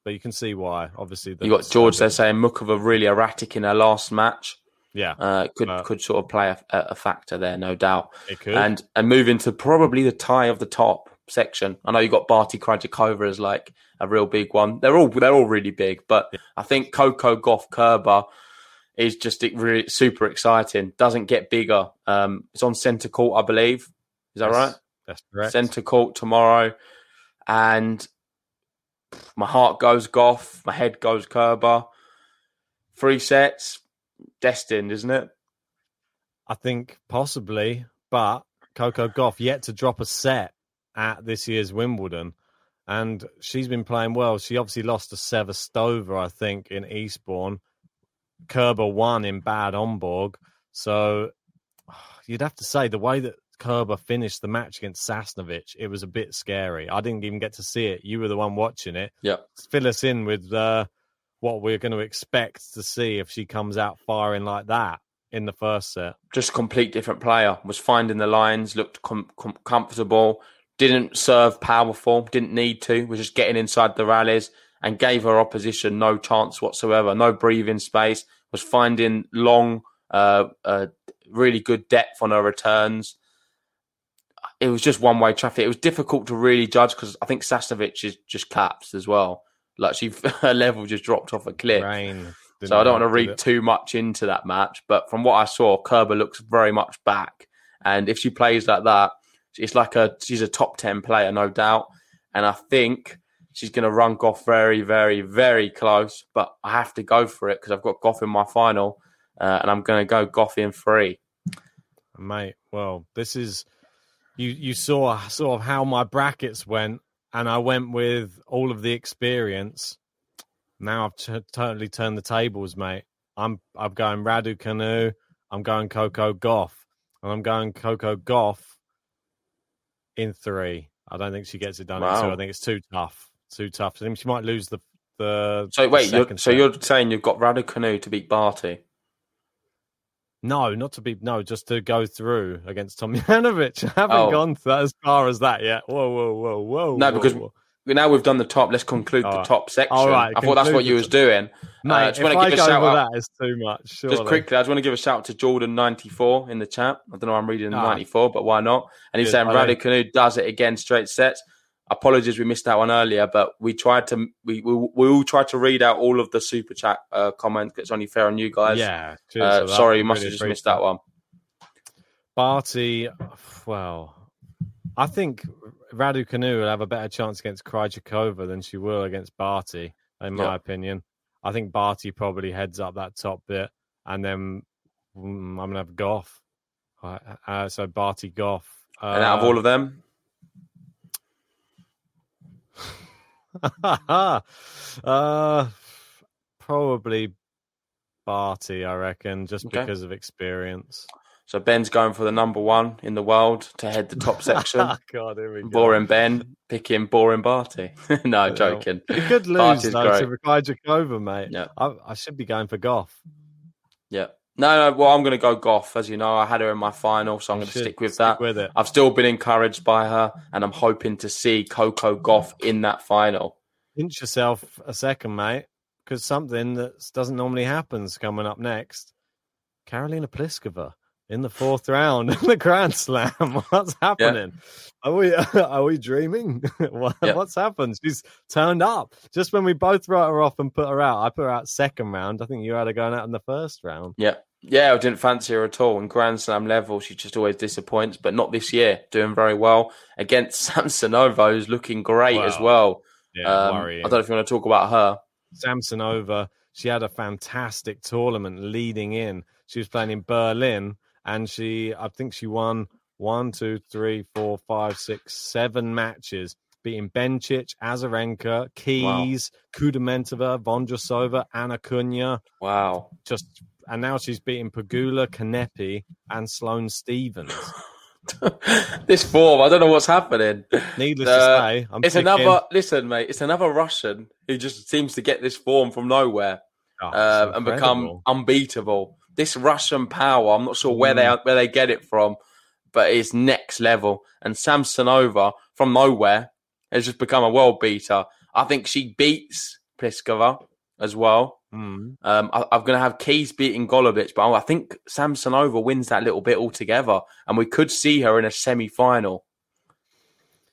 But you can see why, obviously. You got George there saying Muchová really erratic in her last match. Yeah. Uh, could uh, could sort of play a, a factor there, no doubt. It could. And, and move into probably the tie of the top section. I know you got Barty Krejčíková as like a real big one. They're all, they're all really big. But yeah. I think Coco Gauff Kerber is just really super exciting. Doesn't get bigger. Um, it's on centre court, I believe. Is that that's, right? That's correct. Centre court tomorrow. And my heart goes Gauff. My head goes Kerber. Three sets. Destined, isn't it? I think possibly. But Coco Gauff yet to drop a set at this year's Wimbledon. And she's been playing well. She obviously lost to Sevastova, I think, in Eastbourne. Kerber won in Bad Homburg. So you'd have to say the way that Kerber finished the match against Sasnovich, it was a bit scary. I didn't even get to see it. You were the one watching it. Yeah. Fill us in with uh, what we're going to expect to see if she comes out firing like that in the first set. Just a complete different player. Was finding the lines, looked com- com- comfortable, didn't serve powerful, didn't need to, was just getting inside the rallies, and gave her opposition no chance whatsoever, no breathing space, was finding long, uh, uh, really good depth on her returns. It was just one-way traffic. It was difficult to really judge because I think Sasnovich is just collapsed as well. Like she, her level just dropped off a cliff. Rain, so I don't want to read it. too much into that match. But from what I saw, Kerber looks very much back. And if she plays like that, it's like a she's a top ten player, no doubt. And I think... she's going to run Gauff very, very, very close, but I have to go for it because I've got Gauff in my final, uh, and I'm going to go Gauff in three. Mate, well, this is you. You saw sort of how my brackets went, and I went with all of the experience. Now I've t- totally turned the tables, mate. I'm I'm going Raducanu. I'm going Coco Gauff. And I'm going Coco Gauff in three. I don't think she gets it done wow. in two. I think it's too tough. Too tough. I think she might lose the the. So wait, the you're, so you're saying you've got Raducanu to beat Barty? No, not to be. No, just to go through against Tomljanović. I haven't oh. gone that, as far as that yet. Whoa, whoa, whoa, whoa. No, whoa, because whoa. now we've done the top. Let's conclude All the right. top section. All right, I thought that's what you was doing. Mate, uh, just if I give I a shout out. That is too much. Surely. Just quickly, I just want to give a shout out to Jordan ninety-four in the chat. I don't know why I'm reading no. ninety-four, but why not? And he's Good. saying Raducanu does it again, straight sets. Apologies, we missed that one earlier, but we tried to we we, we all tried to read out all of the super chat uh, comments. It's only fair on you guys. Yeah, uh, sorry, you must really have just missed that one. Barty, well, I think Raducanu will have a better chance against Krejcikova than she will against Barty, in my yep. opinion. I think Barty probably heads up that top bit, and then mm, I'm gonna have Gauff. Right, uh, so Barty Gauff, uh, and out of all of them. uh, probably Barty, I reckon, just okay. because of experience. So Ben's going for the number one in the world to head the top section. God, here we go. Boring Ben, picking boring Barty. No, joking. You could lose Barty's though, to Krejcikova, mate. Yeah. I, I should be going for Gauff. Yeah. No, no, well, I'm going to go Gauff. As you know, I had her in my final, so I'm going to stick with stick that. With it. I've still been encouraged by her, and I'm hoping to see Coco Gauff in that final. Pinch yourself a second, mate, because something that doesn't normally happen is coming up next. Karolina Plíšková in the fourth round in the Grand Slam. What's happening? Yeah. Are we are we dreaming? what, yeah. What's happened? She's turned up. Just when we both wrote her off and put her out, I put her out second round. I think you had her going out in the first round. Yeah. Yeah, I didn't fancy her at all. In Grand Slam level, she just always disappoints, but not this year. Doing very well. Against Samsonova, who's looking great wow. as well. Yeah, um, I don't know if you want to talk about her. Samsonova, she had a fantastic tournament leading in. She was playing in Berlin, and she, I think she won one, two, three, four, five, six, seven matches, beating Bencic, Azarenka, Keys, wow. Kudamentova, Vondrasova, Anna Cunha. Wow. Just... And now she's beating Pegula, Kanepi, and Sloane Stephens. This form, I don't know what's happening. Needless uh, to say, I'm it's picking... another. Listen, mate, it's another Russian who just seems to get this form from nowhere oh, uh, and become unbeatable. This Russian power, I'm not sure where mm. they are, where they get it from, but it's next level. And Samsonova from nowhere has just become a world beater. I think she beats Plíšková as well. Mm. Um, I, I'm going to have Keys beating Golubic, but I think Samsonova wins that little bit altogether, and we could see her in a semi-final.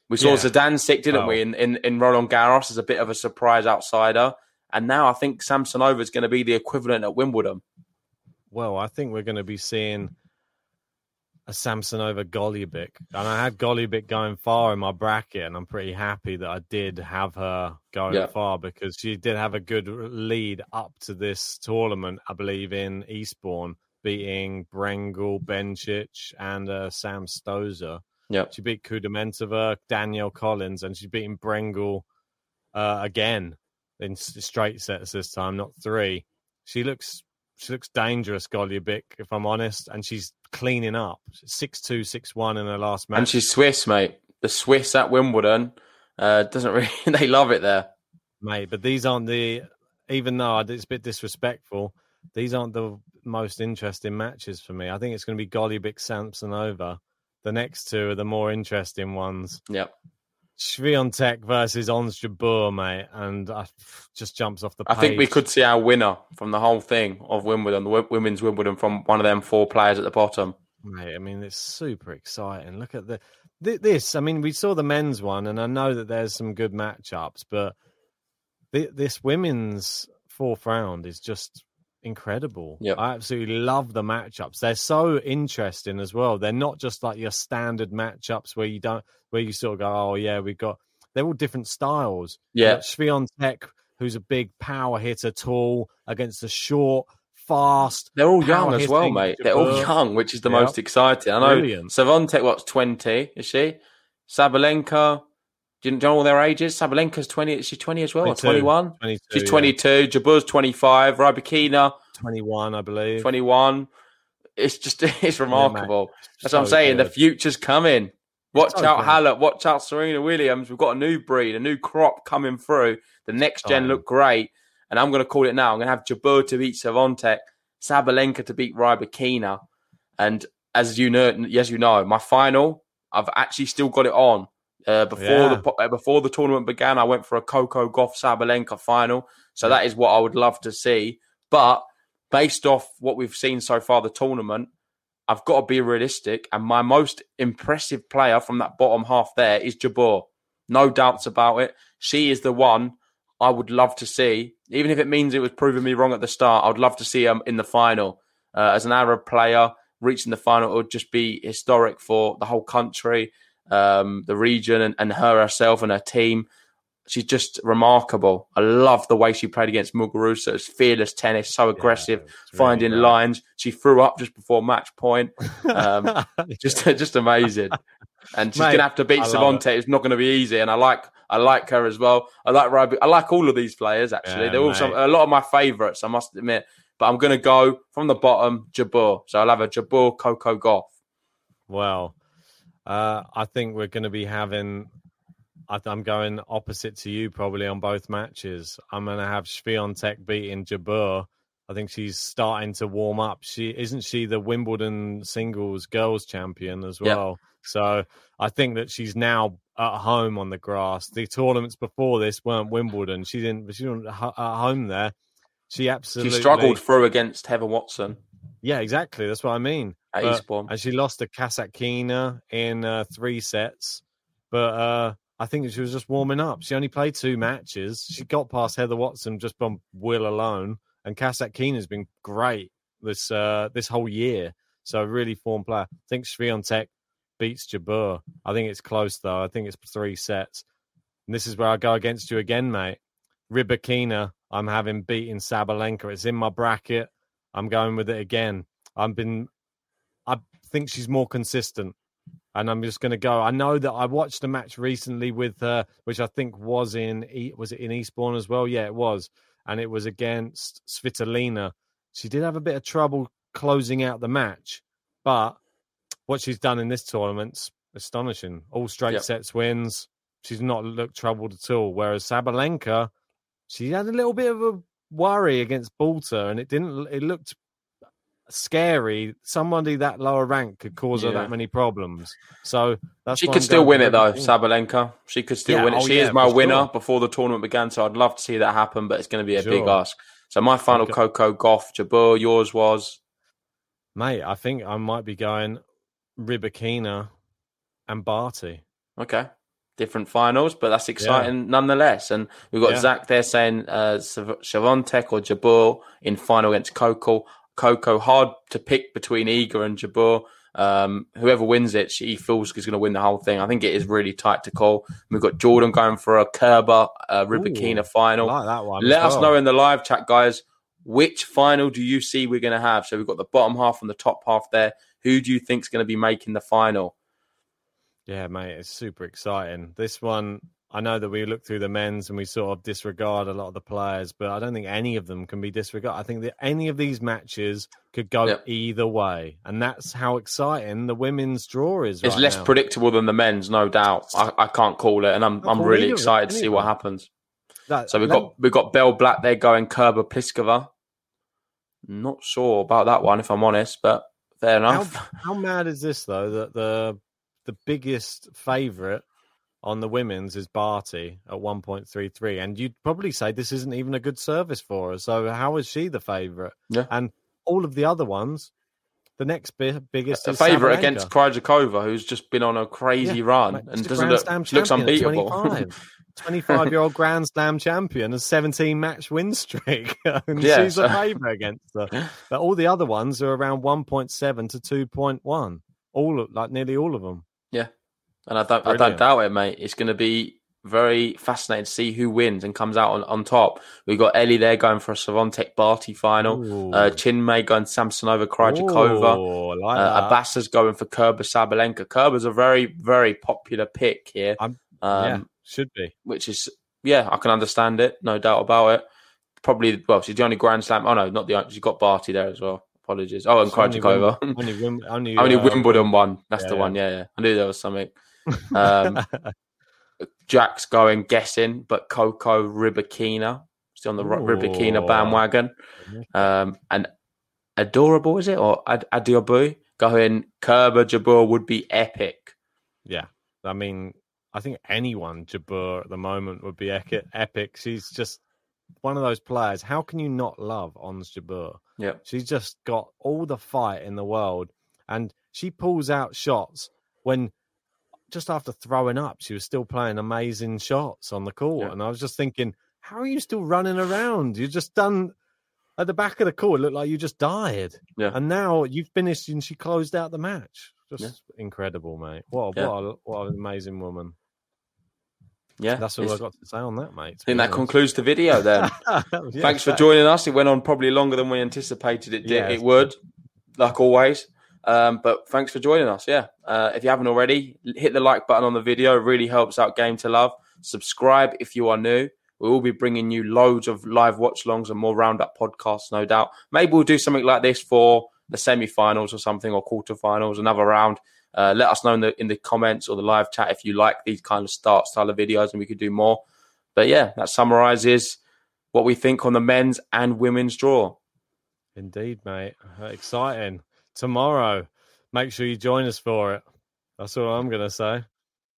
We saw yeah. Zidansek, didn't oh. we, in, in, in Roland Garros as a bit of a surprise outsider, and now I think Samsonova is going to be the equivalent at Wimbledon. Well, I think we're going to be seeing a Samsonova Golubic, and I had Golubic going far in my bracket, and I'm pretty happy that I did have her going yeah. far, because she did have a good lead up to this tournament, I believe, in Eastbourne, beating Brengel, Bencic, and uh, Sam Stosur. Yeah. She beat Kudamentova, Danielle Collins, and she's beating Brengel uh, again in straight sets this time, not three. She looks... She looks dangerous, Golubic, if I'm honest, and she's cleaning up. six two, six one in her last match. And she's Swiss, mate. The Swiss at Wimbledon uh, doesn't really... They love it there. Mate, but these aren't the... Even though it's a bit disrespectful, these aren't the most interesting matches for me. I think it's going to be Golubic, Samsonova. The next two are the more interesting ones. Yep. Świątek versus Ons Jabeur, mate, and I just jumps off the page. I think we could see our winner from the whole thing of Wimbledon, the w- women's Wimbledon, from one of them four players at the bottom. Mate, I mean, it's super exciting. Look at the th- this. I mean, we saw the men's one, and I know that there's some good matchups, but th- this women's fourth round is just incredible. Yep. I absolutely love the matchups. They're so interesting as well. They're not just like your standard matchups where you don't, where you sort of go, oh yeah, we've got. They're all different styles. Yeah, Świątek, who's a big power hitter, tall against the short, fast. They're all young as well, mate. They're all young, which is the yep. most exciting. I know. Brilliant. Świątek, what's twenty? Is she? Sabalenka. Do you know all their ages? Sabalenka's twenty. Is she twenty as well? twenty-two, or twenty-one? twenty-two, she's twenty-two. Yeah. Jabeur's twenty-five. Rybakina. twenty-one, I believe. twenty-one. it's just it's remarkable. Yeah, that's so what I'm saying. Good. The future's coming. Watch so out, good. Halep. Watch out, Serena Williams. We've got a new breed, a new crop coming through. The next gen oh. look great. And I'm going to call it now. I'm going to have Jabeur to beat Świątek, Sabalenka to beat Rybakina. And as you know, yes, you know, my final, I've actually still got it on. Uh, before yeah. the uh, before the tournament began, I went for a Coco Gauff Sabalenka final. So yeah. that is what I would love to see. But based off what we've seen so far, the tournament, I've got to be realistic. And my most impressive player from that bottom half there is Jabeur. No doubts about it. She is the one I would love to see. Even if it means it was proving me wrong at the start, I would love to see her um, in the final. Uh, as an Arab player, reaching the final would just be historic for the whole country. Um, the region and, and her herself and her team. She's just remarkable. I love the way she played against Muguruza. It's fearless tennis, so aggressive, yeah, really finding nice. lines. She threw up just before match point. Um, just just amazing. And she's Mate, gonna have to beat Świątek. It. It's not gonna be easy. And I like I like her as well. I like Ryby. I like all of these players actually. Yeah, They're mate. all some, a lot of my favourites, I must admit. But I'm gonna go from the bottom, Jabeur. So I'll have a Jabeur Coco Gauff. Wow. Uh, I think we're going to be having. I, I'm going opposite to you probably on both matches. I'm going to have Świątek beating Jabeur. I think she's starting to warm up. She isn't she the Wimbledon singles girls champion as well. Yep. So I think that she's now at home on the grass. The tournaments before this weren't Wimbledon. She didn't. She wasn't at home there. She absolutely she struggled through against Heather Watson. Yeah, exactly. That's what I mean. At but, Eastbourne. And she lost to Kasatkina in uh, three sets. But uh, I think she was just warming up. She only played two matches. She got past Heather Watson just on will alone. And Kasatkina's been great this uh, this whole year. So really form player. I think Świątek beats Jabeur. I think it's close, though. I think it's three sets. And this is where I go against you again, mate. Rybakina, I'm having beating Sabalenka. It's in my bracket. I'm going with it again. I've been, I think she's more consistent, and I'm just going to go. I know that I watched a match recently with her, which I think was in, was it in Eastbourne as well? Yeah, it was, and it was against Svitolina. She did have a bit of trouble closing out the match, but what she's done in this tournament's astonishing. All straight yep. sets wins. She's not looked troubled at all. Whereas Sabalenka, she had a little bit of a worry against Balter, and it didn't. It looked scary. Somebody that lower rank could cause yeah. her that many problems. So that's she could still win it though, Sabalenka. She could still yeah. win it. Oh, she yeah, is my winner sure. before the tournament began, so I'd love to see that happen. But it's going to be a sure. big ask. So my final, Coco Gauff, Jabeur. Yours was, mate. I think I might be going Rybakina and Barty. Okay. Different finals, but that's exciting yeah. nonetheless. And we've got yeah. Zach there saying uh, Świątek or Jabeur in final against Coco. Coco, hard to pick between Iga and Jabeur. Um, whoever wins it, she feels is going to win the whole thing. I think it is really tight to call. We've got Jordan going for a Kerber, uh, Rybakina Ooh, final. I like that one. Let us well. know in the live chat, guys, which final do you see we're going to have? So we've got the bottom half and the top half there. Who do you think is going to be making the final? Yeah, mate, it's super exciting. This one, I know that we look through the men's and we sort of disregard a lot of the players, but I don't think any of them can be disregarded. I think that any of these matches could go yep. either way, and that's how exciting the women's draw is. It's right less now. predictable than the men's, no doubt. I, I can't call it, and I'm I'm really excited to see what happens. That, so we've that, got we've got Bell Black there going Kerber Plíšková. Not sure about that one, if I'm honest, but fair enough. How, how mad is this though that the The biggest favourite on the women's is Barty at one point three three. And you'd probably say this isn't even a good service for her. So how is she the favourite? Yeah. And all of the other ones, the next bi- biggest a is favourite Sabalenka. Against Krejcikova, who's just been on a crazy yeah, run mate, and doesn't look, looks unbeatable. twenty-five, twenty-five-year-old Grand Slam champion, a seventeen-match win streak. And yeah, she's so. a favourite against her. But all the other ones are around one point seven to two point one. All like nearly all of them. Yeah, and I don't, Brilliant. I don't doubt it, mate. It's going to be very fascinating to see who wins and comes out on, on top. We've got Ellie there going for a Świątek Barty final. Uh, Chinmay going Samsonova Krejcikova. Like uh, Abbasa's going for Kerber Sabalenka. Kerber's a very, very popular pick here. Um, yeah, should be. Which is, yeah, I can understand it. No doubt about it. Probably, well, she's the only Grand Slam. Oh, no, not the only. She's got Barty there as well. Apologies. Oh, and Krejcikova. Only, Wim- only, uh, only Wimbledon won. That's yeah, the one. Yeah, yeah. I knew there was something. Um, Jack's going guessing, but Coco Rybakina still on the Ooh. Rybakina bandwagon. Um, and adorable, is it? Or Ad- Adiobu going Kerber Jabeur would be epic. Yeah, I mean, I think anyone Jabeur at the moment would be epic. She's just one of those players. How can you not love Ons Jabeur? Yeah, she's just got all the fight in the world, and she pulls out shots when just after throwing up, she was still playing amazing shots on the court. Yeah. And I was just thinking, how are you still running around? You're just done at the back of the court. It looked like you just died. Yeah. And now you've finished, and she closed out the match. Just yeah. incredible, mate. What a, yeah. what a, what an amazing woman. Yeah, that's all I got to say on that, mate. I think that concludes the video then. yeah, Thanks for joining us. It went on probably longer than we anticipated it did. Yeah, it would, like always. Um, but thanks for joining us. Yeah. Uh, if you haven't already, hit the like button on the video. It really helps out Game to Love. Subscribe if you are new. We will be bringing you loads of live watch-alongs and more roundup podcasts, no doubt. Maybe we'll do something like this for the semi-finals or something, or quarterfinals, another round. Uh, let us know in the in the comments or the live chat if you like these kind of start style of videos, and we could do more. But yeah, that summarizes what we think on the men's and women's draw. Indeed, mate. Exciting. Tomorrow, make sure you join us for it. That's all I'm going to say.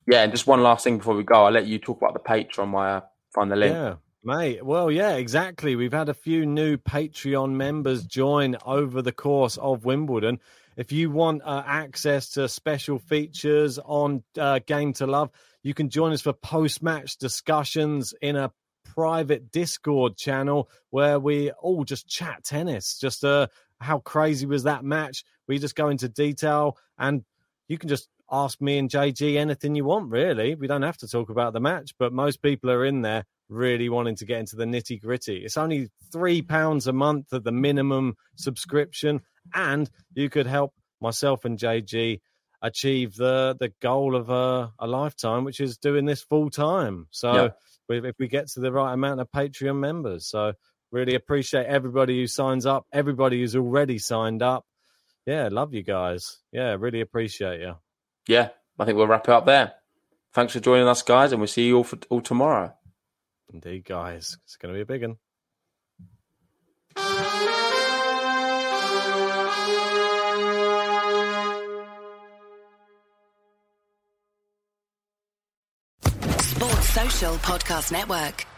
Yeah, and just one last thing before we go. I'll let you talk about the Patreon while I find the link. Yeah, mate. Well, yeah, exactly. We've had a few new Patreon members join over the course of Wimbledon. If you want uh, access to special features on uh, Game to Love, you can join us for post-match discussions in a private Discord channel where we all just chat tennis, just uh, how crazy was that match. We just go into detail, and you can just ask me and J G anything you want, really. We don't have to talk about the match, but most people are in there really wanting to get into the nitty-gritty. It's only three pounds a month at the minimum subscription, and you could help myself and J G achieve the, the goal of a, a lifetime, which is doing this full time. So yep. we, if we get to the right amount of Patreon members, so really appreciate everybody who signs up, everybody who's already signed up. Yeah, love you guys. Yeah, really appreciate you. Yeah, I think we'll wrap it up there. Thanks for joining us, guys, and we'll see you all, for, all tomorrow. Indeed, guys. It's going to be a big one. Sports Social Podcast Network.